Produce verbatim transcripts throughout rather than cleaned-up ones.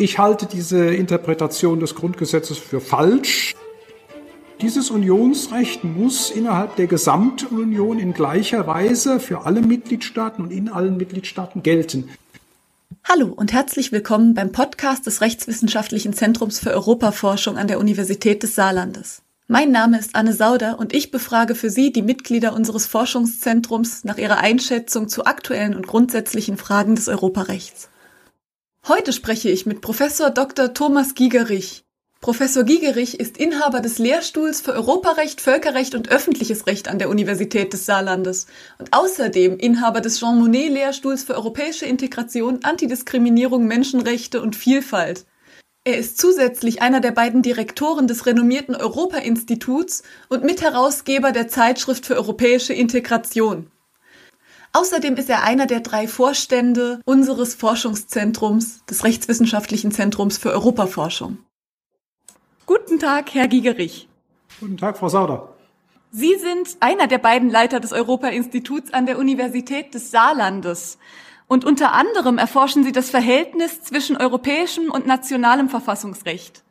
Ich halte diese Interpretation des Grundgesetzes für falsch. Dieses Unionsrecht muss innerhalb der gesamten Union in gleicher Weise für alle Mitgliedstaaten und in allen Mitgliedstaaten gelten. Hallo und herzlich willkommen beim Podcast des Rechtswissenschaftlichen Zentrums für Europaforschung an der Universität des Saarlandes. Mein Name ist Anne Sauder und ich befrage für Sie die Mitglieder unseres Forschungszentrums nach ihrer Einschätzung zu aktuellen und grundsätzlichen Fragen des Europarechts. Heute spreche ich mit Professor Doktor Thomas Giegerich. Professor Giegerich ist Inhaber des Lehrstuhls für Europarecht, Völkerrecht und öffentliches Recht an der Universität des Saarlandes und außerdem Inhaber des Jean Monnet Lehrstuhls für europäische Integration, Antidiskriminierung, Menschenrechte und Vielfalt. Er ist zusätzlich einer der beiden Direktoren des renommierten Europa-Instituts und Mitherausgeber der Zeitschrift für europäische Integration. Außerdem ist er einer der drei Vorstände unseres Forschungszentrums, des Rechtswissenschaftlichen Zentrums für Europaforschung. Guten Tag, Herr Giegerich. Guten Tag, Frau Sauder. Sie sind einer der beiden Leiter des Europa-Instituts an der Universität des Saarlandes. Und unter anderem erforschen Sie das Verhältnis zwischen europäischem und nationalem Verfassungsrecht.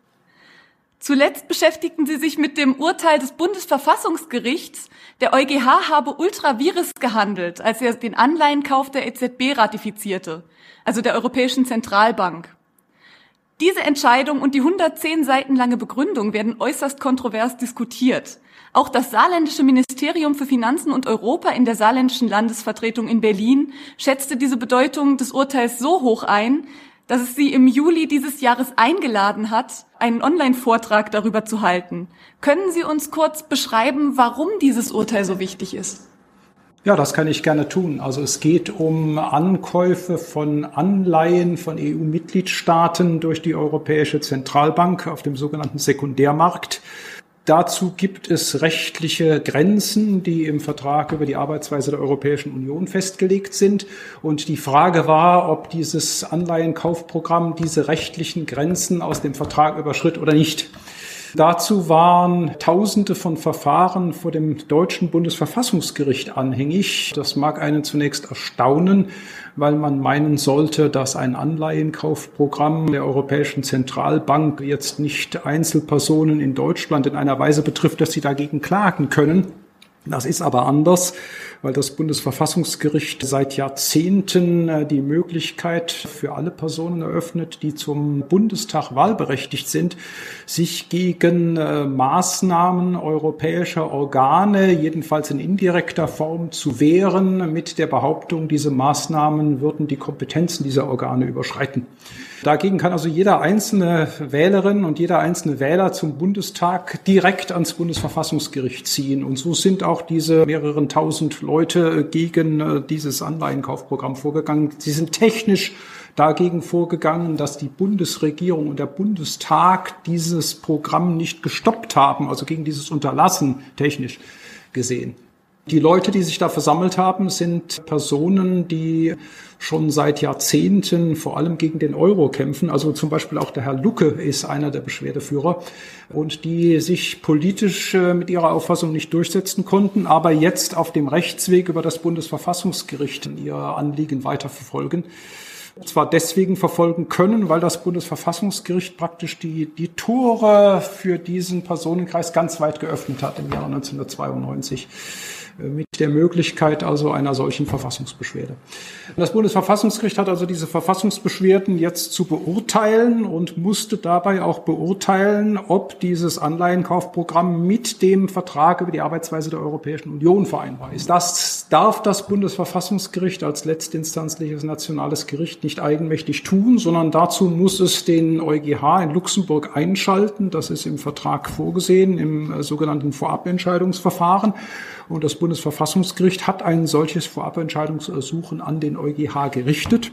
Zuletzt beschäftigten Sie sich mit dem Urteil des Bundesverfassungsgerichts, der EuGH habe ultra vires gehandelt, als er den Anleihenkauf der E Z B ratifizierte, also der Europäischen Zentralbank. Diese Entscheidung und die hundertzehn Seiten lange Begründung werden äußerst kontrovers diskutiert. Auch das saarländische Ministerium für Finanzen und Europa in der saarländischen Landesvertretung in Berlin schätzte diese Bedeutung des Urteils so hoch ein, dass es sie im Juli dieses Jahres eingeladen hat, einen Online-Vortrag darüber zu halten. Können Sie uns kurz beschreiben, warum dieses Urteil so wichtig ist? Ja, das kann ich gerne tun. Also es geht um Ankäufe von Anleihen von E U-Mitgliedstaaten durch die Europäische Zentralbank auf dem sogenannten Sekundärmarkt. Dazu gibt es rechtliche Grenzen, die im Vertrag über die Arbeitsweise der Europäischen Union festgelegt sind. Und die Frage war, ob dieses Anleihenkaufprogramm diese rechtlichen Grenzen aus dem Vertrag überschritt oder nicht. Dazu waren Tausende von Verfahren vor dem deutschen Bundesverfassungsgericht anhängig. Das mag einen zunächst erstaunen, weil man meinen sollte, dass ein Anleihenkaufprogramm der Europäischen Zentralbank jetzt nicht Einzelpersonen in Deutschland in einer Weise betrifft, dass sie dagegen klagen können. Das ist aber anders, weil das Bundesverfassungsgericht seit Jahrzehnten die Möglichkeit für alle Personen eröffnet, die zum Bundestag wahlberechtigt sind, sich gegen Maßnahmen europäischer Organe, jedenfalls in indirekter Form, zu wehren, mit der Behauptung, diese Maßnahmen würden die Kompetenzen dieser Organe überschreiten. Dagegen kann also jeder einzelne Wählerin und jeder einzelne Wähler zum Bundestag direkt ans Bundesverfassungsgericht ziehen. Und so sind auch diese mehreren tausend Leute gegen dieses Anleihenkaufprogramm vorgegangen. Sie sind technisch dagegen vorgegangen, dass die Bundesregierung und der Bundestag dieses Programm nicht gestoppt haben, also gegen dieses Unterlassen technisch gesehen. Die Leute, die sich da versammelt haben, sind Personen, die schon seit Jahrzehnten vor allem gegen den Euro kämpfen. Also zum Beispiel auch der Herr Lucke ist einer der Beschwerdeführer und die sich politisch mit ihrer Auffassung nicht durchsetzen konnten, aber jetzt auf dem Rechtsweg über das Bundesverfassungsgericht ihr Anliegen weiterverfolgen. Zwar deswegen verfolgen können, weil das Bundesverfassungsgericht praktisch die, die Tore für diesen Personenkreis ganz weit geöffnet hat im Jahre neunzehnhundertzweiundneunzig. Mit der Möglichkeit also einer solchen Verfassungsbeschwerde. Das Bundesverfassungsgericht hat also diese Verfassungsbeschwerden jetzt zu beurteilen und musste dabei auch beurteilen, ob dieses Anleihenkaufprogramm mit dem Vertrag über die Arbeitsweise der Europäischen Union vereinbar ist. Das darf das Bundesverfassungsgericht als letztinstanzliches nationales Gericht nicht eigenmächtig tun, sondern dazu muss es den EuGH in Luxemburg einschalten. Das ist im Vertrag vorgesehen, im sogenannten Vorabentscheidungsverfahren. Und das Bundesverfassungsgericht hat ein solches Vorabentscheidungsersuchen an den EuGH gerichtet.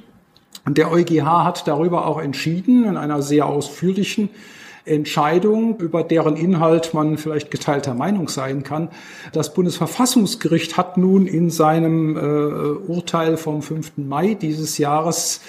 Und der EuGH hat darüber auch entschieden, in einer sehr ausführlichen Entscheidung, über deren Inhalt man vielleicht geteilter Meinung sein kann. Das Bundesverfassungsgericht hat nun in seinem äh, Urteil vom fünften Mai dieses Jahres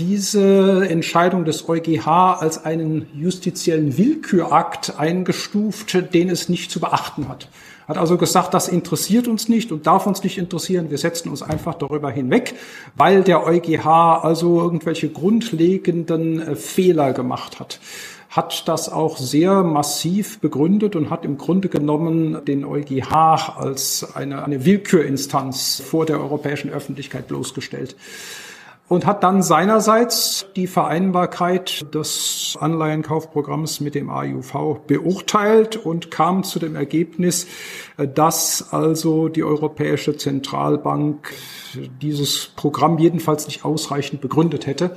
diese Entscheidung des EuGH als einen justiziellen Willkürakt eingestuft, den es nicht zu beachten hat. Hat also gesagt, das interessiert uns nicht und darf uns nicht interessieren. Wir setzen uns einfach darüber hinweg, weil der EuGH also irgendwelche grundlegenden Fehler gemacht hat. Hat das auch sehr massiv begründet und hat im Grunde genommen den EuGH als eine, eine Willkürinstanz vor der europäischen Öffentlichkeit bloßgestellt. Und hat dann seinerseits die Vereinbarkeit des Anleihenkaufprogramms mit dem A I U V beurteilt und kam zu dem Ergebnis, dass also die Europäische Zentralbank dieses Programm jedenfalls nicht ausreichend begründet hätte.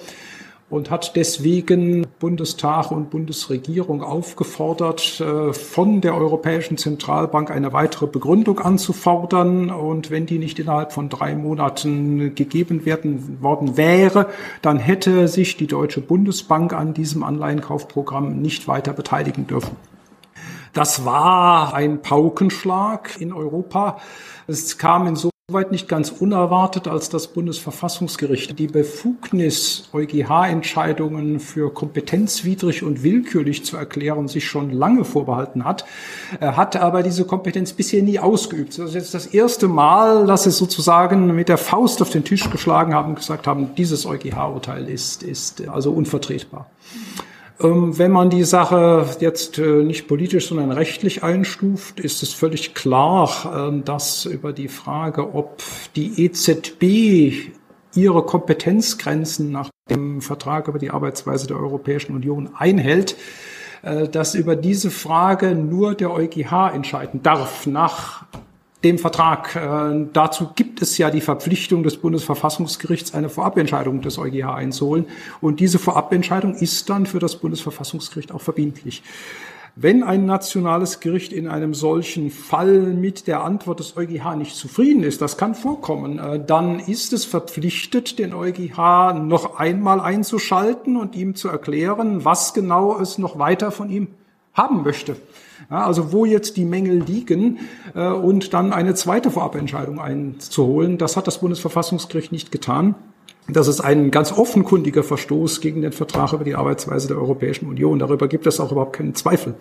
Und hat deswegen Bundestag und Bundesregierung aufgefordert, von der Europäischen Zentralbank eine weitere Begründung anzufordern. Und wenn die nicht innerhalb von drei Monaten gegeben werden, worden wäre, dann hätte sich die Deutsche Bundesbank an diesem Anleihenkaufprogramm nicht weiter beteiligen dürfen. Das war ein Paukenschlag in Europa. Es kam in so Soweit nicht ganz unerwartet, als das Bundesverfassungsgericht die Befugnis, EuGH-Entscheidungen für kompetenzwidrig und willkürlich zu erklären, sich schon lange vorbehalten hat, hat aber diese Kompetenz bisher nie ausgeübt. Das ist jetzt das erste Mal, dass sie sozusagen mit der Faust auf den Tisch geschlagen haben und gesagt haben, dieses EuGH-Urteil ist, ist also unvertretbar. Wenn man die Sache jetzt nicht politisch, sondern rechtlich einstuft, ist es völlig klar, dass über die Frage, ob die E Z B ihre Kompetenzgrenzen nach dem Vertrag über die Arbeitsweise der Europäischen Union einhält, dass über diese Frage nur der EuGH entscheiden darf nach dem Vertrag. Äh, dazu gibt es ja die Verpflichtung des Bundesverfassungsgerichts, eine Vorabentscheidung des EuGH einzuholen. Und diese Vorabentscheidung ist dann für das Bundesverfassungsgericht auch verbindlich. Wenn ein nationales Gericht in einem solchen Fall mit der Antwort des EuGH nicht zufrieden ist, das kann vorkommen, dann ist es verpflichtet, den EuGH noch einmal einzuschalten und ihm zu erklären, was genau es noch weiter von ihm haben möchte. Ja, also wo jetzt die Mängel liegen äh, und dann eine zweite Vorabentscheidung einzuholen, das hat das Bundesverfassungsgericht nicht getan. Das ist ein ganz offenkundiger Verstoß gegen den Vertrag über die Arbeitsweise der Europäischen Union. Darüber gibt es auch überhaupt keinen Zweifel.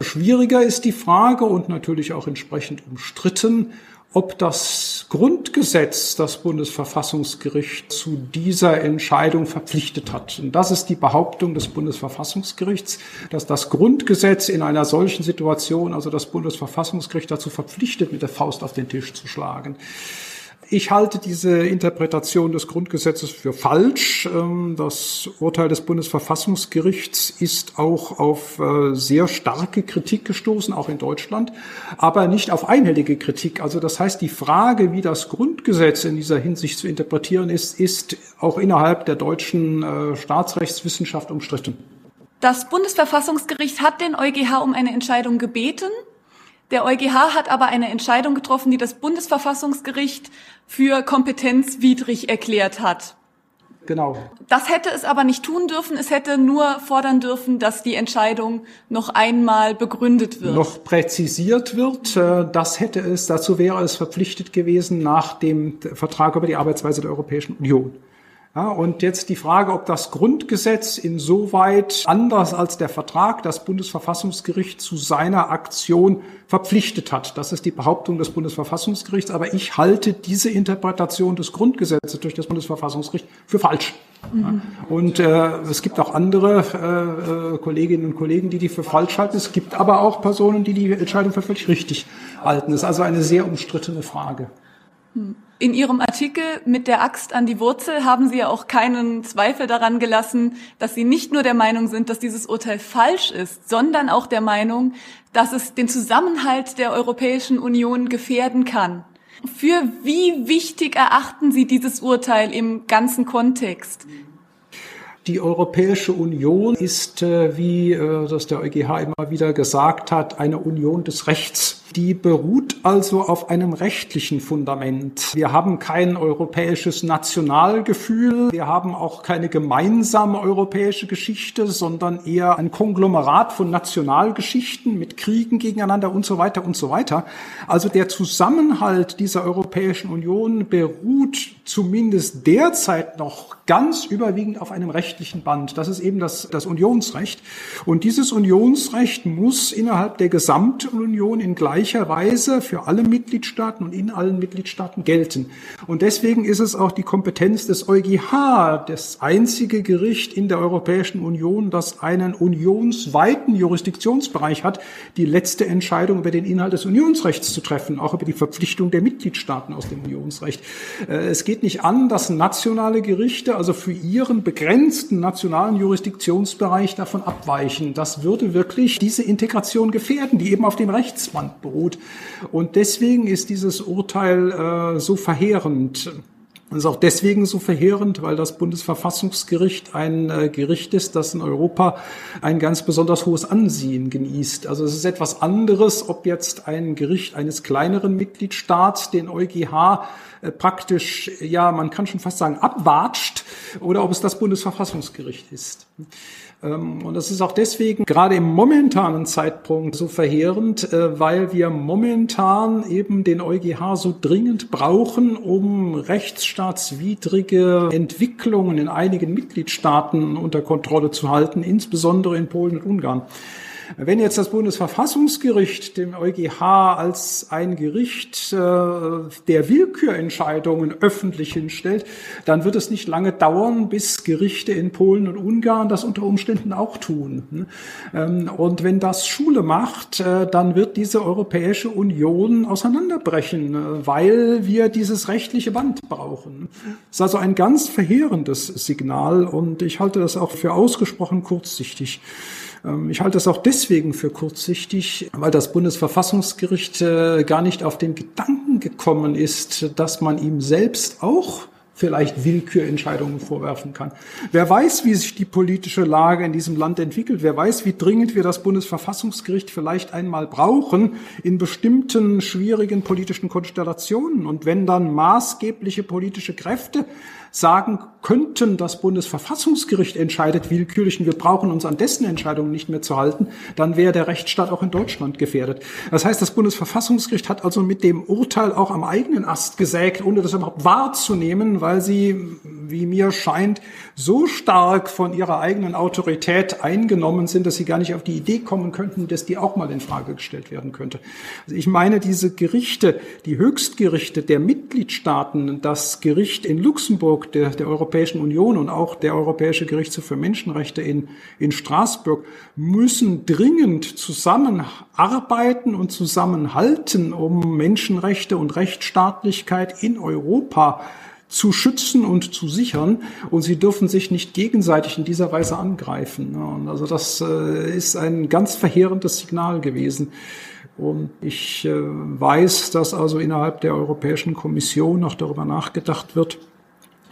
Schwieriger ist die Frage und natürlich auch entsprechend umstritten, ob das Grundgesetz das Bundesverfassungsgericht zu dieser Entscheidung verpflichtet hat. Und das ist die Behauptung des Bundesverfassungsgerichts, dass das Grundgesetz in einer solchen Situation, also das Bundesverfassungsgericht, dazu verpflichtet, mit der Faust auf den Tisch zu schlagen. Ich halte diese Interpretation des Grundgesetzes für falsch. Das Urteil des Bundesverfassungsgerichts ist auch auf sehr starke Kritik gestoßen, auch in Deutschland, aber nicht auf einhellige Kritik. Also das heißt, die Frage, wie das Grundgesetz in dieser Hinsicht zu interpretieren ist, ist auch innerhalb der deutschen Staatsrechtswissenschaft umstritten. Das Bundesverfassungsgericht hat den EuGH um eine Entscheidung gebeten. Der EuGH hat aber eine Entscheidung getroffen, die das Bundesverfassungsgericht für kompetenzwidrig erklärt hat. Genau. Das hätte es aber nicht tun dürfen. Es hätte nur fordern dürfen, dass die Entscheidung noch einmal begründet wird. Noch präzisiert wird. Das hätte es, dazu wäre es verpflichtet gewesen nach dem Vertrag über die Arbeitsweise der Europäischen Union. Ja, und jetzt die Frage, ob das Grundgesetz insoweit anders als der Vertrag das Bundesverfassungsgericht zu seiner Aktion verpflichtet hat. Das ist die Behauptung des Bundesverfassungsgerichts. Aber ich halte diese Interpretation des Grundgesetzes durch das Bundesverfassungsgericht für falsch. Mhm. Und äh, es gibt auch andere äh, Kolleginnen und Kollegen, die die für falsch halten. Es gibt aber auch Personen, die die Entscheidung für völlig richtig halten. Das ist also eine sehr umstrittene Frage. Mhm. In Ihrem Artikel mit der Axt an die Wurzel haben Sie ja auch keinen Zweifel daran gelassen, dass Sie nicht nur der Meinung sind, dass dieses Urteil falsch ist, sondern auch der Meinung, dass es den Zusammenhalt der Europäischen Union gefährden kann. Für wie wichtig erachten Sie dieses Urteil im ganzen Kontext? Die Europäische Union ist, wie das der EuGH immer wieder gesagt hat, eine Union des Rechts. Die beruht also auf einem rechtlichen Fundament. Wir haben kein europäisches Nationalgefühl. Wir haben auch keine gemeinsame europäische Geschichte, sondern eher ein Konglomerat von Nationalgeschichten mit Kriegen gegeneinander und so weiter und so weiter. Also der Zusammenhalt dieser Europäischen Union beruht zumindest derzeit noch ganz überwiegend auf einem rechtlichen Band. Das ist eben das, das Unionsrecht. Und dieses Unionsrecht muss innerhalb der gesamten Union in gleicher gleicher Weise für alle Mitgliedstaaten und in allen Mitgliedstaaten gelten. Und deswegen ist es auch die Kompetenz des EuGH, das einzige Gericht in der Europäischen Union, das einen unionsweiten Jurisdiktionsbereich hat, die letzte Entscheidung über den Inhalt des Unionsrechts zu treffen, auch über die Verpflichtung der Mitgliedstaaten aus dem Unionsrecht. Es geht nicht an, dass nationale Gerichte also für ihren begrenzten nationalen Jurisdiktionsbereich davon abweichen. Das würde wirklich diese Integration gefährden, die eben auf dem Rechtsband beruht. Und deswegen ist dieses Urteil äh, so verheerend. Das ist auch deswegen so verheerend, weil das Bundesverfassungsgericht ein äh, Gericht ist, das in Europa ein ganz besonders hohes Ansehen genießt. Also es ist etwas anderes, ob jetzt ein Gericht eines kleineren Mitgliedstaats den EuGH äh, praktisch, ja, man kann schon fast sagen, abwatscht, oder ob es das Bundesverfassungsgericht ist. Und das ist auch deswegen gerade im momentanen Zeitpunkt so verheerend, weil wir momentan eben den EuGH so dringend brauchen, um rechtsstaatswidrige Entwicklungen in einigen Mitgliedstaaten unter Kontrolle zu halten, insbesondere in Polen und Ungarn. Wenn jetzt das Bundesverfassungsgericht dem EuGH als ein Gericht äh, der Willkürentscheidungen öffentlich hinstellt, dann wird es nicht lange dauern, bis Gerichte in Polen und Ungarn das unter Umständen auch tun. Ähm, und wenn das Schule macht, äh, dann wird diese Europäische Union auseinanderbrechen, äh, weil wir dieses rechtliche Band brauchen. Das ist also ein ganz verheerendes Signal, und ich halte das auch für ausgesprochen kurzsichtig. Ich halte das auch deswegen für kurzsichtig, weil das Bundesverfassungsgericht gar nicht auf den Gedanken gekommen ist, dass man ihm selbst auch vielleicht Willkürentscheidungen vorwerfen kann. Wer weiß, wie sich die politische Lage in diesem Land entwickelt? Wer weiß, wie dringend wir das Bundesverfassungsgericht vielleicht einmal brauchen in bestimmten schwierigen politischen Konstellationen? Und wenn dann maßgebliche politische Kräfte sagen könnten, das Bundesverfassungsgericht entscheidet willkürlich und wir brauchen uns an dessen Entscheidungen nicht mehr zu halten, dann wäre der Rechtsstaat auch in Deutschland gefährdet. Das heißt, das Bundesverfassungsgericht hat also mit dem Urteil auch am eigenen Ast gesägt, ohne das überhaupt wahrzunehmen, weil sie, wie mir scheint, so stark von ihrer eigenen Autorität eingenommen sind, dass sie gar nicht auf die Idee kommen könnten, dass die auch mal in Frage gestellt werden könnte. Also ich meine, diese Gerichte, die Höchstgerichte der Mitgliedstaaten, das Gericht in Luxemburg, Der, der Europäischen Union und auch der Europäische Gerichtshof für Menschenrechte in, in Straßburg müssen dringend zusammenarbeiten und zusammenhalten, um Menschenrechte und Rechtsstaatlichkeit in Europa zu schützen und zu sichern. Und sie dürfen sich nicht gegenseitig in dieser Weise angreifen. Und also das ist ein ganz verheerendes Signal gewesen. Und ich weiß, dass also innerhalb der Europäischen Kommission noch darüber nachgedacht wird,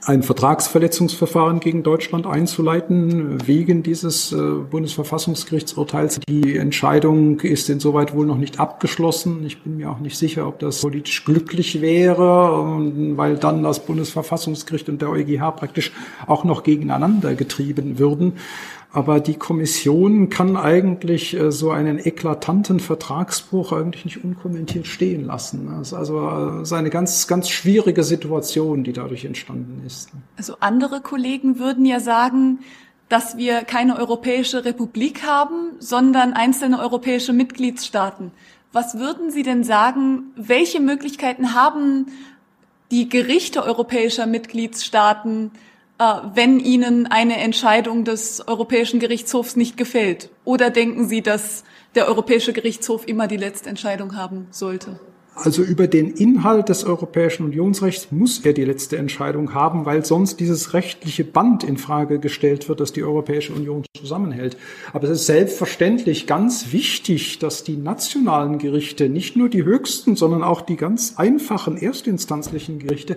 ein Vertragsverletzungsverfahren gegen Deutschland einzuleiten wegen dieses äh, Bundesverfassungsgerichtsurteils. Die Entscheidung ist insoweit wohl noch nicht abgeschlossen. Ich bin mir auch nicht sicher, ob das politisch glücklich wäre, und, weil dann das Bundesverfassungsgericht und der EuGH praktisch auch noch gegeneinander getrieben würden. Aber die Kommission kann eigentlich äh, so einen eklatanten Vertragsbruch eigentlich nicht unkommentiert stehen lassen. Das ist also äh, eine ganz, ganz schwierige Situation, die dadurch entstanden ist. Also andere Kollegen würden ja sagen, dass wir keine europäische Republik haben, sondern einzelne europäische Mitgliedstaaten. Was würden Sie denn sagen, welche Möglichkeiten haben die Gerichte europäischer Mitgliedstaaten, wenn Ihnen eine Entscheidung des Europäischen Gerichtshofs nicht gefällt? Oder denken Sie, dass der Europäische Gerichtshof immer die letzte Entscheidung haben sollte? Also über den Inhalt des europäischen Unionsrechts muss er die letzte Entscheidung haben, weil sonst dieses rechtliche Band in Frage gestellt wird, das die Europäische Union zusammenhält. Aber es ist selbstverständlich ganz wichtig, dass die nationalen Gerichte, nicht nur die höchsten, sondern auch die ganz einfachen erstinstanzlichen Gerichte,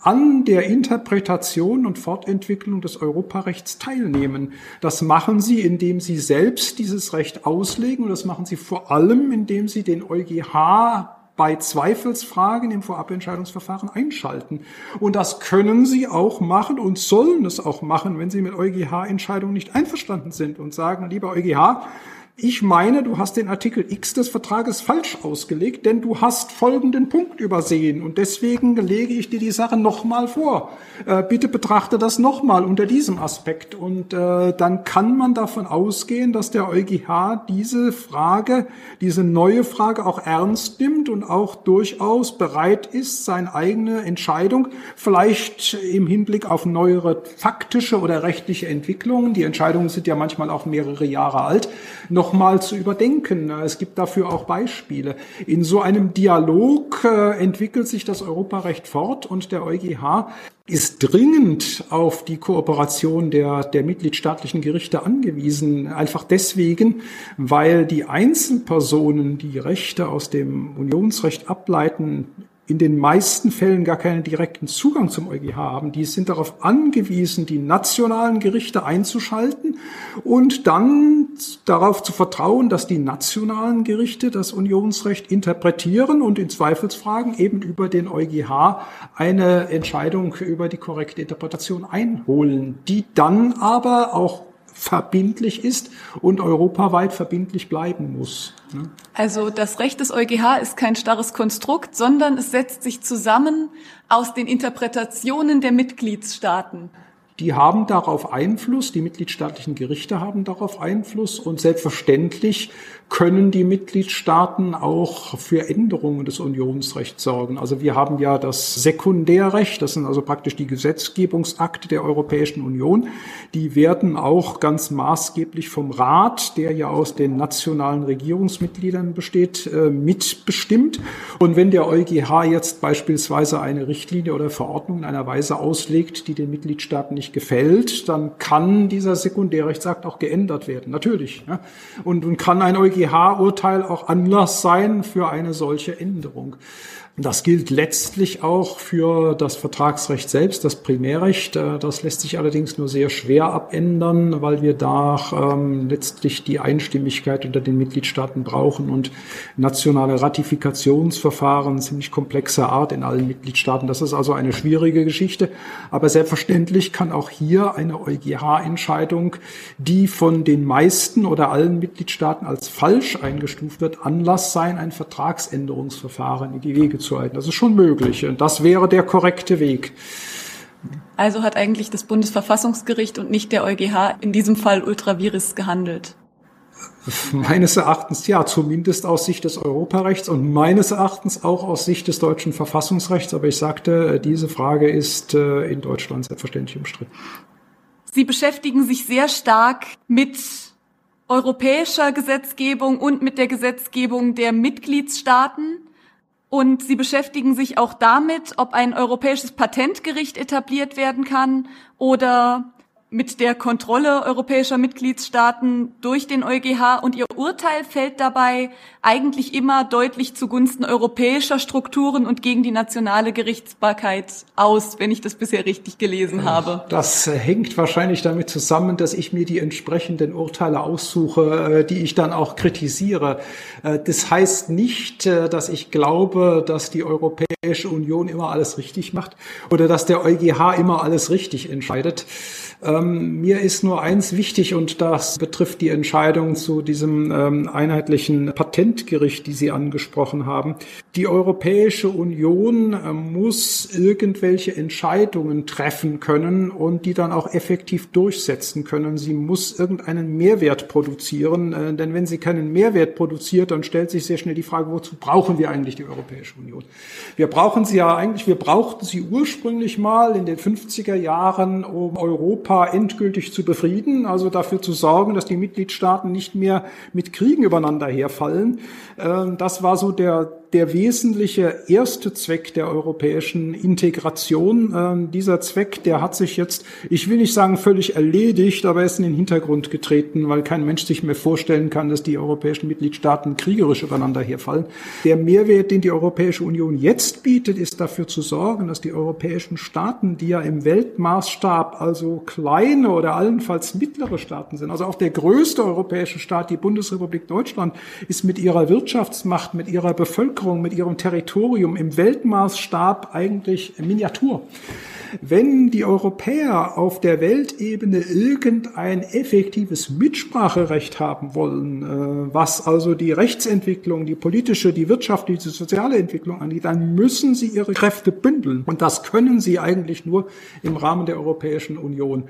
an der Interpretation und Fortentwicklung des Europarechts teilnehmen. Das machen sie, indem sie selbst dieses Recht auslegen, und das machen sie vor allem, indem sie den EuGH bei Zweifelsfragen im Vorabentscheidungsverfahren einschalten. Und das können sie auch machen und sollen es auch machen, wenn sie mit EuGH-Entscheidungen nicht einverstanden sind und sagen, lieber EuGH, ich meine, du hast den Artikel X des Vertrages falsch ausgelegt, denn du hast folgenden Punkt übersehen und deswegen lege ich dir die Sache nochmal vor. Äh, bitte betrachte das nochmal unter diesem Aspekt und äh, dann kann man davon ausgehen, dass der EuGH diese Frage, diese neue Frage auch ernst nimmt und auch durchaus bereit ist, seine eigene Entscheidung vielleicht im Hinblick auf neuere faktische oder rechtliche Entwicklungen, die Entscheidungen sind ja manchmal auch mehrere Jahre alt, noch mal zu überdenken. Es gibt dafür auch Beispiele. In so einem Dialog äh, entwickelt sich das Europarecht fort und der EuGH ist dringend auf die Kooperation der, der mitgliedstaatlichen Gerichte angewiesen. Einfach deswegen, weil die Einzelpersonen, die Rechte aus dem Unionsrecht ableiten, in den meisten Fällen gar keinen direkten Zugang zum EuGH haben. Die sind darauf angewiesen, die nationalen Gerichte einzuschalten und dann darauf zu vertrauen, dass die nationalen Gerichte das Unionsrecht interpretieren und in Zweifelsfragen eben über den EuGH eine Entscheidung über die korrekte Interpretation einholen, die dann aber auch verbindlich ist und europaweit verbindlich bleiben muss. Also das Recht des EuGH ist kein starres Konstrukt, sondern es setzt sich zusammen aus den Interpretationen der Mitgliedstaaten. Die haben darauf Einfluss, die mitgliedstaatlichen Gerichte haben darauf Einfluss und selbstverständlich können die Mitgliedstaaten auch für Änderungen des Unionsrechts sorgen. Also wir haben ja das Sekundärrecht, das sind also praktisch die Gesetzgebungsakte der Europäischen Union. Die werden auch ganz maßgeblich vom Rat, der ja aus den nationalen Regierungsmitgliedern besteht, mitbestimmt. Und wenn der EuGH jetzt beispielsweise eine Richtlinie oder Verordnung in einer Weise auslegt, die den Mitgliedstaaten nicht gefällt, dann kann dieser Sekundärrechtsakt auch geändert werden, natürlich. Ja. Und, und kann ein EuGH-Urteil auch Anlass sein für eine solche Änderung. Das gilt letztlich auch für das Vertragsrecht selbst, das Primärrecht. Das lässt sich allerdings nur sehr schwer abändern, weil wir da ähm, letztlich die Einstimmigkeit unter den Mitgliedstaaten brauchen und nationale Ratifikationsverfahren ziemlich komplexer Art in allen Mitgliedstaaten. Das ist also eine schwierige Geschichte. Aber selbstverständlich kann auch hier eine EuGH-Entscheidung, die von den meisten oder allen Mitgliedstaaten als falsch eingestuft wird, Anlass sein, ein Vertragsänderungsverfahren in die Wege zu Das ist schon möglich und das wäre der korrekte Weg. Also hat eigentlich das Bundesverfassungsgericht und nicht der EuGH in diesem Fall ultraviris gehandelt? Meines Erachtens ja, zumindest aus Sicht des Europarechts und meines Erachtens auch aus Sicht des deutschen Verfassungsrechts. Aber ich sagte, diese Frage ist in Deutschland selbstverständlich umstritten. Sie beschäftigen sich sehr stark mit europäischer Gesetzgebung und mit der Gesetzgebung der Mitgliedstaaten. Und sie beschäftigen sich auch damit, ob ein europäisches Patentgericht etabliert werden kann oder mit der Kontrolle europäischer Mitgliedstaaten durch den EuGH. Und ihr Urteil fällt dabei eigentlich immer deutlich zugunsten europäischer Strukturen und gegen die nationale Gerichtsbarkeit aus, wenn ich das bisher richtig gelesen habe. Das hängt wahrscheinlich damit zusammen, dass ich mir die entsprechenden Urteile aussuche, die ich dann auch kritisiere. Das heißt nicht, dass ich glaube, dass die Europäische Union immer alles richtig macht oder dass der EuGH immer alles richtig entscheidet. Ähm, mir ist nur eins wichtig und das betrifft die Entscheidung zu diesem ähm, einheitlichen Patentgericht, die Sie angesprochen haben. Die Europäische Union äh, muss irgendwelche Entscheidungen treffen können und die dann auch effektiv durchsetzen können. Sie muss irgendeinen Mehrwert produzieren, äh, denn wenn sie keinen Mehrwert produziert, dann stellt sich sehr schnell die Frage, wozu brauchen wir eigentlich die Europäische Union? Wir brauchen sie ja eigentlich, wir brauchten sie ursprünglich mal in den fünfziger Jahren, um Europa endgültig zu befrieden, also dafür zu sorgen, dass die Mitgliedstaaten nicht mehr mit Kriegen übereinander herfallen. Das war so der der wesentliche erste Zweck der europäischen Integration. Dieser Zweck, der hat sich jetzt, ich will nicht sagen völlig erledigt, aber ist in den Hintergrund getreten, weil kein Mensch sich mehr vorstellen kann, dass die europäischen Mitgliedstaaten kriegerisch übereinander herfallen. Der Mehrwert, den die Europäische Union jetzt bietet, ist dafür zu sorgen, dass die europäischen Staaten, die ja im Weltmaßstab also kleine oder allenfalls mittlere Staaten sind, also auch der größte europäische Staat, die Bundesrepublik Deutschland, ist mit ihrer Wirtschaftsmacht, mit ihrer Bevölkerung, mit ihrem Territorium im Weltmaßstab eigentlich Miniatur. wenn die Europäer auf der Weltebene irgendein effektives Mitspracherecht haben wollen, was also die Rechtsentwicklung, die politische, die wirtschaftliche, die soziale Entwicklung angeht, dann müssen sie ihre Kräfte bündeln. Und das können sie eigentlich nur im Rahmen der Europäischen Union.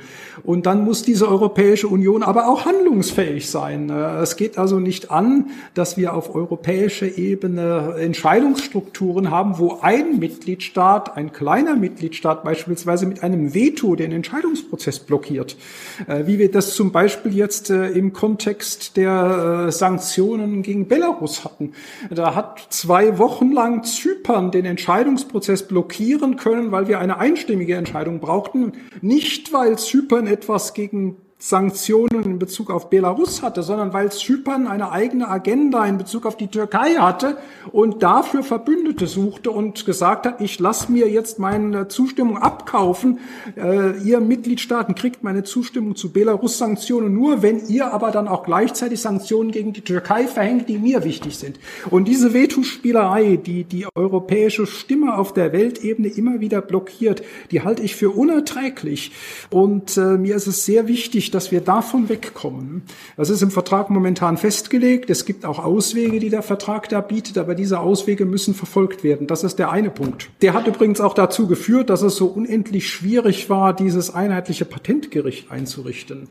Und dann muss diese Europäische Union aber auch handlungsfähig sein. Es geht also nicht an, dass wir auf europäischer Ebene Entscheidungsstrukturen haben, wo ein Mitgliedstaat, ein kleiner Mitgliedstaat beispielsweise mit einem Veto den Entscheidungsprozess blockiert. Wie wir das zum Beispiel jetzt im Kontext der Sanktionen gegen Belarus hatten. Da hat zwei Wochen lang Zypern den Entscheidungsprozess blockieren können, weil wir eine einstimmige Entscheidung brauchten. Nicht, weil Zypern etwas gegen Sanktionen in Bezug auf Belarus hatte, sondern weil Zypern eine eigene Agenda in Bezug auf die Türkei hatte und dafür Verbündete suchte und gesagt hat, ich lasse mir jetzt meine Zustimmung abkaufen. Äh, ihr Mitgliedstaaten kriegt meine Zustimmung zu Belarus-Sanktionen nur, wenn ihr aber dann auch gleichzeitig Sanktionen gegen die Türkei verhängt, die mir wichtig sind. Und diese Vetospielerei, die die europäische Stimme auf der Weltebene immer wieder blockiert, die halte ich für unerträglich. Und äh, mir ist es sehr wichtig, dass wir davon wegkommen. Das ist im Vertrag momentan festgelegt. Es gibt auch Auswege, die der Vertrag da bietet, aber diese Auswege müssen verfolgt werden. Das ist der eine Punkt. Der hat übrigens auch dazu geführt, dass es so unendlich schwierig war, dieses einheitliche Patentgericht einzurichten.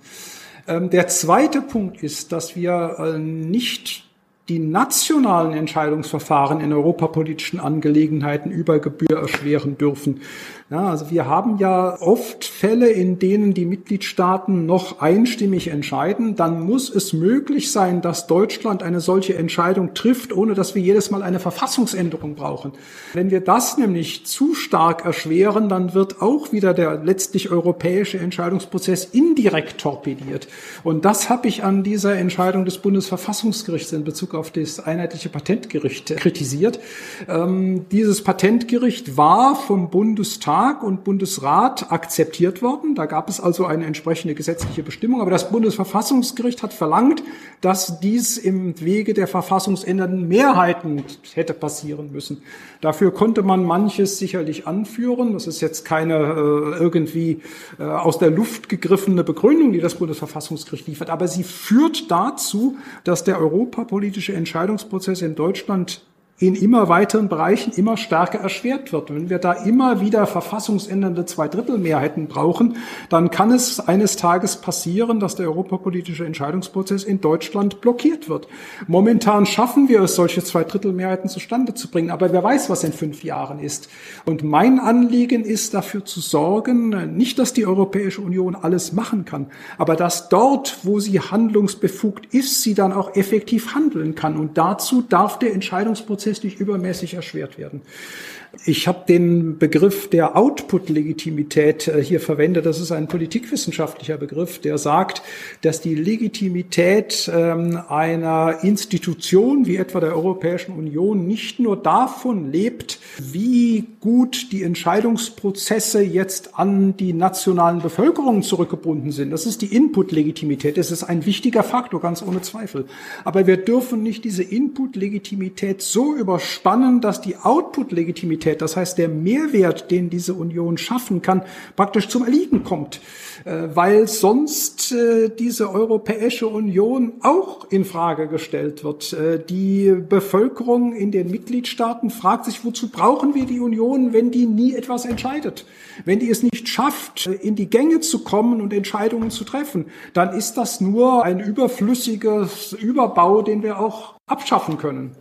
Ähm, der zweite Punkt ist, dass wir äh, nicht die nationalen Entscheidungsverfahren in europapolitischen Angelegenheiten über Gebühr erschweren dürfen. Ja, also wir haben ja oft Fälle, in denen die Mitgliedstaaten noch einstimmig entscheiden. Dann muss es möglich sein, dass Deutschland eine solche Entscheidung trifft, ohne dass wir jedes Mal eine Verfassungsänderung brauchen. Wenn wir das nämlich zu stark erschweren, dann wird auch wieder der letztlich europäische Entscheidungsprozess indirekt torpediert. Und das habe ich an dieser Entscheidung des Bundesverfassungsgerichts in Bezug auf das einheitliche Patentgericht kritisiert. Ähm, dieses Patentgericht war vom Bundestag und Bundesrat akzeptiert worden. Da gab es also eine entsprechende gesetzliche Bestimmung. Aber das Bundesverfassungsgericht hat verlangt, dass dies im Wege der verfassungsändernden Mehrheiten hätte passieren müssen. Dafür konnte man manches sicherlich anführen. Das ist jetzt keine äh, irgendwie äh, aus der Luft gegriffene Begründung, die das Bundesverfassungsgericht liefert. Aber sie führt dazu, dass der europapolitische Entscheidungsprozess in Deutschland in immer weiteren Bereichen immer stärker erschwert wird. Wenn wir da immer wieder verfassungsändernde Zweidrittelmehrheiten brauchen, dann kann es eines Tages passieren, dass der europapolitische Entscheidungsprozess in Deutschland blockiert wird. Momentan schaffen wir es, solche Zweidrittelmehrheiten zustande zu bringen, aber wer weiß, was in fünf Jahren ist. Und mein Anliegen ist, dafür zu sorgen, nicht, dass die Europäische Union alles machen kann, aber dass dort, wo sie handlungsbefugt ist, sie dann auch effektiv handeln kann. Und dazu darf der Entscheidungsprozess nicht übermäßig erschwert werden. Ich habe den Begriff der Output-Legitimität hier verwendet. Das ist ein politikwissenschaftlicher Begriff, der sagt, dass die Legitimität einer Institution wie etwa der Europäischen Union nicht nur davon lebt, wie gut die Entscheidungsprozesse jetzt an die nationalen Bevölkerungen zurückgebunden sind. Das ist die Input-Legitimität. Das ist ein wichtiger Faktor, ganz ohne Zweifel. Aber wir dürfen nicht diese Input-Legitimität so überspannen, dass die Output-Legitimität, das heißt, der Mehrwert, den diese Union schaffen kann, praktisch zum Erliegen kommt, weil sonst diese Europäische Union auch in Frage gestellt wird. Die Bevölkerung in den Mitgliedstaaten fragt sich, wozu brauchen wir die Union, wenn die nie etwas entscheidet? Wenn die es nicht schafft, in die Gänge zu kommen und Entscheidungen zu treffen, dann ist das nur ein überflüssiger Überbau, den wir auch abschaffen können.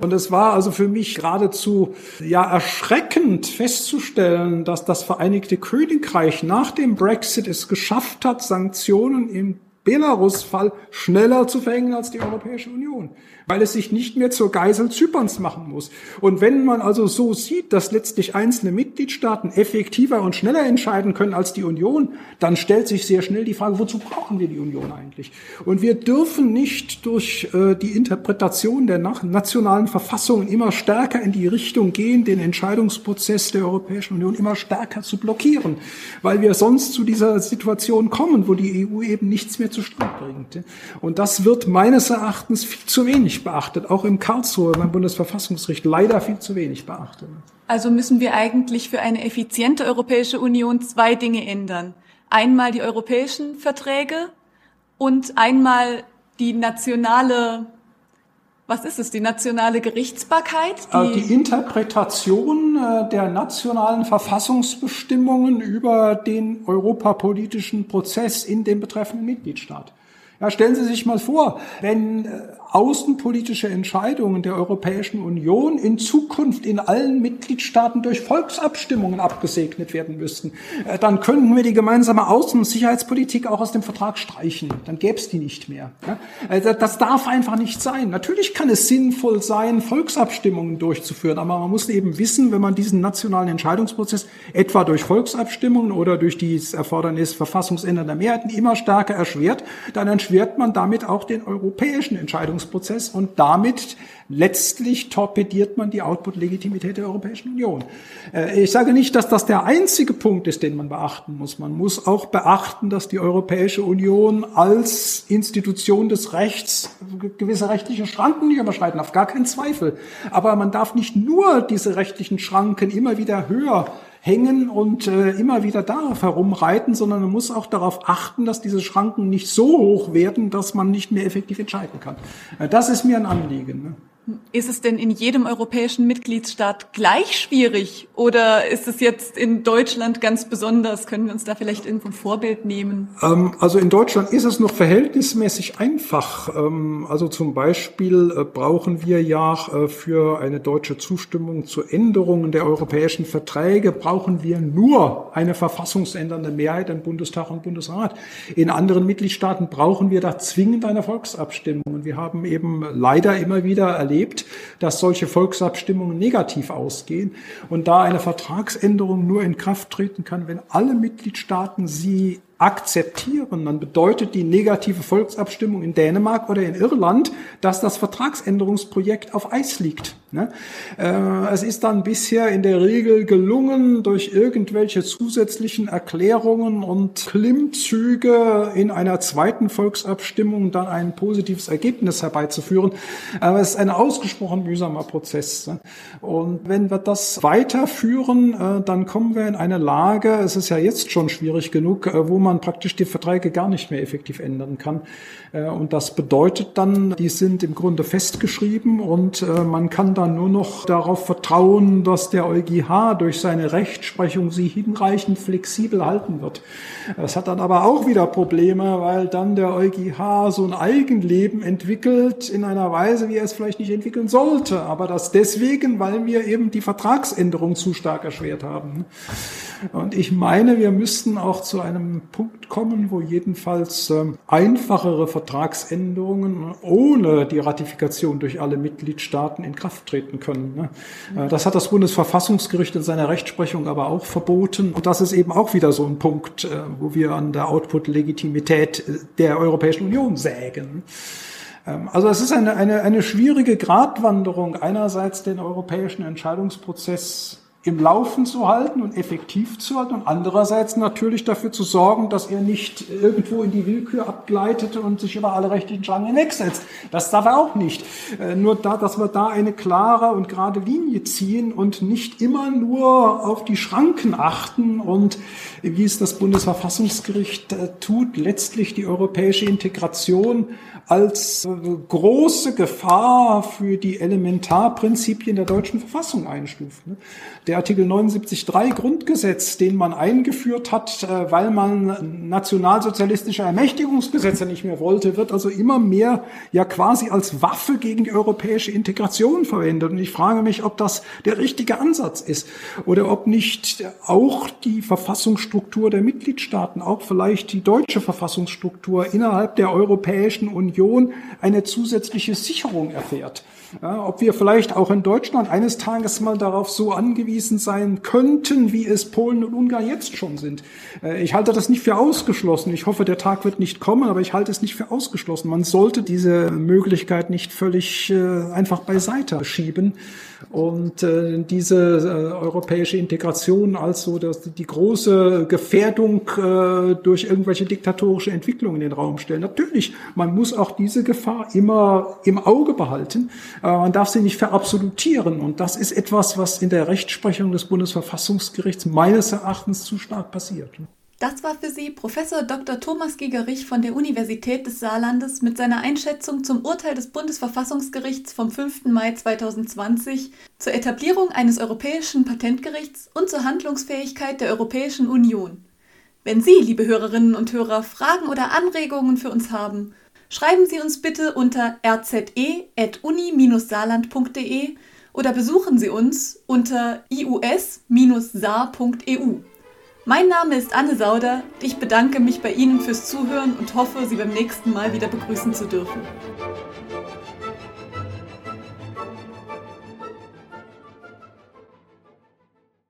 Und es war also für mich geradezu ja erschreckend festzustellen, dass das Vereinigte Königreich nach dem Brexit es geschafft hat, Sanktionen im Belarus-Fall schneller zu verhängen als die Europäische Union, weil es sich nicht mehr zur Geisel Zyperns machen muss. Und wenn man also so sieht, dass letztlich einzelne Mitgliedstaaten effektiver und schneller entscheiden können als die Union, dann stellt sich sehr schnell die Frage, wozu brauchen wir die Union eigentlich? Und wir dürfen nicht durch äh, die Interpretation der nationalen Verfassungen immer stärker in die Richtung gehen, den Entscheidungsprozess der Europäischen Union immer stärker zu blockieren, weil wir sonst zu dieser Situation kommen, wo die E U eben nichts mehr zu zustande bringt. Und das wird meines Erachtens viel zu wenig beachtet, auch im Karlsruhe beim Bundesverfassungsgericht leider viel zu wenig beachtet. Also müssen wir eigentlich für eine effiziente Europäische Union zwei Dinge ändern. Einmal die europäischen Verträge und einmal die nationale, was ist es, die nationale Gerichtsbarkeit? Die, also die Interpretation der nationalen Verfassungsbestimmungen über den europapolitischen Prozess in dem betreffenden Mitgliedstaat. Ja, stellen Sie sich mal vor, wenn außenpolitische Entscheidungen der Europäischen Union in Zukunft in allen Mitgliedstaaten durch Volksabstimmungen abgesegnet werden müssten, dann könnten wir die gemeinsame Außen- und Sicherheitspolitik auch aus dem Vertrag streichen. Dann gäbe es die nicht mehr. Also das darf einfach nicht sein. Natürlich kann es sinnvoll sein, Volksabstimmungen durchzuführen, aber man muss eben wissen, wenn man diesen nationalen Entscheidungsprozess etwa durch Volksabstimmungen oder durch das Erfordernis verfassungsändernder Mehrheiten immer stärker erschwert, dann erschwert man damit auch den europäischen Entscheidungsprozess und damit letztlich torpediert man die Output-Legitimität der Europäischen Union. Ich sage nicht, dass das der einzige Punkt ist, den man beachten muss. Man muss auch beachten, dass die Europäische Union als Institution des Rechts gewisse rechtliche Schranken nicht überschreiten darf, gar kein Zweifel. Aber man darf nicht nur diese rechtlichen Schranken immer wieder höher hängen und äh, immer wieder darauf herumreiten, sondern man muss auch darauf achten, dass diese Schranken nicht so hoch werden, dass man nicht mehr effektiv entscheiden kann. Äh, das ist mir ein Anliegen. Ne? Ist es denn in jedem europäischen Mitgliedstaat gleich schwierig oder ist es jetzt in Deutschland ganz besonders? Können wir uns da vielleicht irgendein Vorbild nehmen? Ähm, also in Deutschland ist es noch verhältnismäßig einfach. Ähm, also zum Beispiel äh, brauchen wir ja äh, für eine deutsche Zustimmung zu Änderungen der europäischen Verträge brauchen wir nur eine verfassungsändernde Mehrheit im Bundestag und Bundesrat. In anderen Mitgliedstaaten brauchen wir da zwingend eine Volksabstimmung. Und wir haben eben leider immer wieder erlebt, dass solche Volksabstimmungen negativ ausgehen und da eine Vertragsänderung nur in Kraft treten kann, wenn alle Mitgliedstaaten sie akzeptieren, dann bedeutet die negative Volksabstimmung in Dänemark oder in Irland, dass das Vertragsänderungsprojekt auf Eis liegt. Ne? Äh, es ist dann bisher in der Regel gelungen, durch irgendwelche zusätzlichen Erklärungen und Klimmzüge in einer zweiten Volksabstimmung dann ein positives Ergebnis herbeizuführen. Aber es ist ein ausgesprochen mühsamer Prozess. Ne? Und wenn wir das weiterführen, äh, dann kommen wir in eine Lage, es ist ja jetzt schon schwierig genug, äh, wo man man praktisch die Verträge gar nicht mehr effektiv ändern kann. Und das bedeutet dann, die sind im Grunde festgeschrieben und man kann dann nur noch darauf vertrauen, dass der EuGH durch seine Rechtsprechung sie hinreichend flexibel halten wird. Das hat dann aber auch wieder Probleme, weil dann der EuGH so ein Eigenleben entwickelt in einer Weise, wie er es vielleicht nicht entwickeln sollte. Aber das deswegen, weil wir eben die Vertragsänderung zu stark erschwert haben. Und ich meine, wir müssten auch zu einem Punkt kommen, wo jedenfalls ähm, einfachere Vertragsänderungen ohne die Ratifikation durch alle Mitgliedstaaten in Kraft treten können. Ne? Äh, das hat das Bundesverfassungsgericht in seiner Rechtsprechung aber auch verboten. Und das ist eben auch wieder so ein Punkt, äh, wo wir an der Output-Legitimität der Europäischen Union sägen. Ähm, also es ist eine, eine, eine schwierige Gratwanderung, einerseits den europäischen Entscheidungsprozess im Laufen zu halten und effektiv zu halten und andererseits natürlich dafür zu sorgen, dass er nicht irgendwo in die Willkür abgleitet und sich über alle rechtlichen Schranken hinwegsetzt. Das darf er auch nicht. Nur da, dass wir da eine klare und gerade Linie ziehen und nicht immer nur auf die Schranken achten und, wie es das Bundesverfassungsgericht tut, letztlich die europäische Integration als große Gefahr für die Elementarprinzipien der deutschen Verfassung einstuft. Der Artikel neunundsiebzig Absatz drei Grundgesetz, den man eingeführt hat, weil man nationalsozialistische Ermächtigungsgesetze nicht mehr wollte, wird also immer mehr ja quasi als Waffe gegen die europäische Integration verwendet. Und ich frage mich, ob das der richtige Ansatz ist oder ob nicht auch die Verfassungsstruktur der Mitgliedstaaten, auch vielleicht die deutsche Verfassungsstruktur innerhalb der Europäischen Union eine zusätzliche Sicherung erfährt. Ja, ob wir vielleicht auch in Deutschland eines Tages mal darauf so angewiesen sein könnten, wie es Polen und Ungarn jetzt schon sind. Äh, ich halte das nicht für ausgeschlossen. Ich hoffe, der Tag wird nicht kommen, aber ich halte es nicht für ausgeschlossen. Man sollte diese Möglichkeit nicht völlig äh, einfach beiseite schieben. Und äh, diese äh, europäische Integration als so die große Gefährdung äh, durch irgendwelche diktatorische Entwicklungen in den Raum stellen. Natürlich, man muss auch diese Gefahr immer im Auge behalten. Äh, man darf sie nicht verabsolutieren. Und das ist etwas, was in der Rechtsprechung des Bundesverfassungsgerichts meines Erachtens zu stark passiert. Das war für Sie Professor Doktor Thomas Gigerich von der Universität des Saarlandes mit seiner Einschätzung zum Urteil des Bundesverfassungsgerichts vom fünften Mai zweitausendzwanzig zur Etablierung eines europäischen Patentgerichts und zur Handlungsfähigkeit der Europäischen Union. Wenn Sie, liebe Hörerinnen und Hörer, Fragen oder Anregungen für uns haben, schreiben Sie uns bitte unter r z e at uni dash saarland punkt d e oder besuchen Sie uns unter i u s dash saar punkt e u. Mein Name ist Anne Sauder. Ich bedanke mich bei Ihnen fürs Zuhören und hoffe, Sie beim nächsten Mal wieder begrüßen zu dürfen.